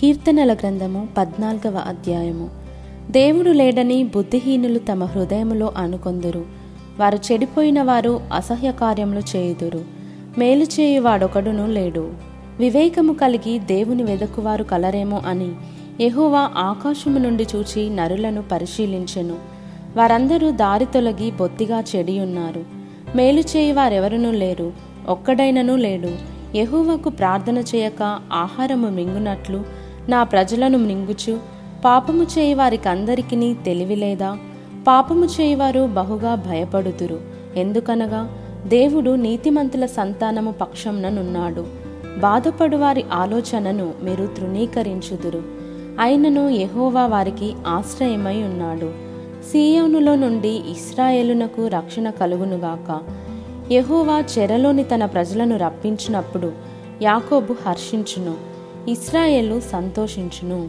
కీర్తనల గ్రంథము 14వ అధ్యాయము. దేవుడు లేడని బుద్ధిహీనులు తమ హృదయములో అనుకొందురు, వారు చెడిపోయిన వారు అసహ్య కార్యములు చేయుదురు, మేలు చేయువాడొకడును లేడు. వివేకము కలిగి దేవుని వెదకువారు కలరేమో అని యెహోవా ఆకాశము నుండి చూచి నరులను పరిశీలించెను. వారందరూ దారి తొలగి బొత్తిగా చెడియున్నారు, మేలు చేయువారెవరునూ లేరు, ఒక్కడైనను లేడు. యెహోవాకు ప్రార్థన చేయక ఆహారము మింగునట్లు నా ప్రజలను మింగుచు పాపము చేయువారికందరికీ తెలివిలేదా? పాపము చేయువారు బహుగా భయపడుతురు, ఎందుకనగా దేవుడు నీతిమంతుల సంతానము పక్షంననున్నాడు. బాధపడువారి ఆలోచనను మీరు తృణీకరించుదురు, అయినను యెహోవా వారికి ఆశ్రయమై ఉన్నాడు. సీయోనులో నుండి ఇశ్రాయేలునకు రక్షణ కలుగునుగాక. యెహోవా చెరలోని తన ప్రజలను రప్పించినప్పుడు యాకోబు హర్షించును, ఇశ్రాయేలు సంతోషించును.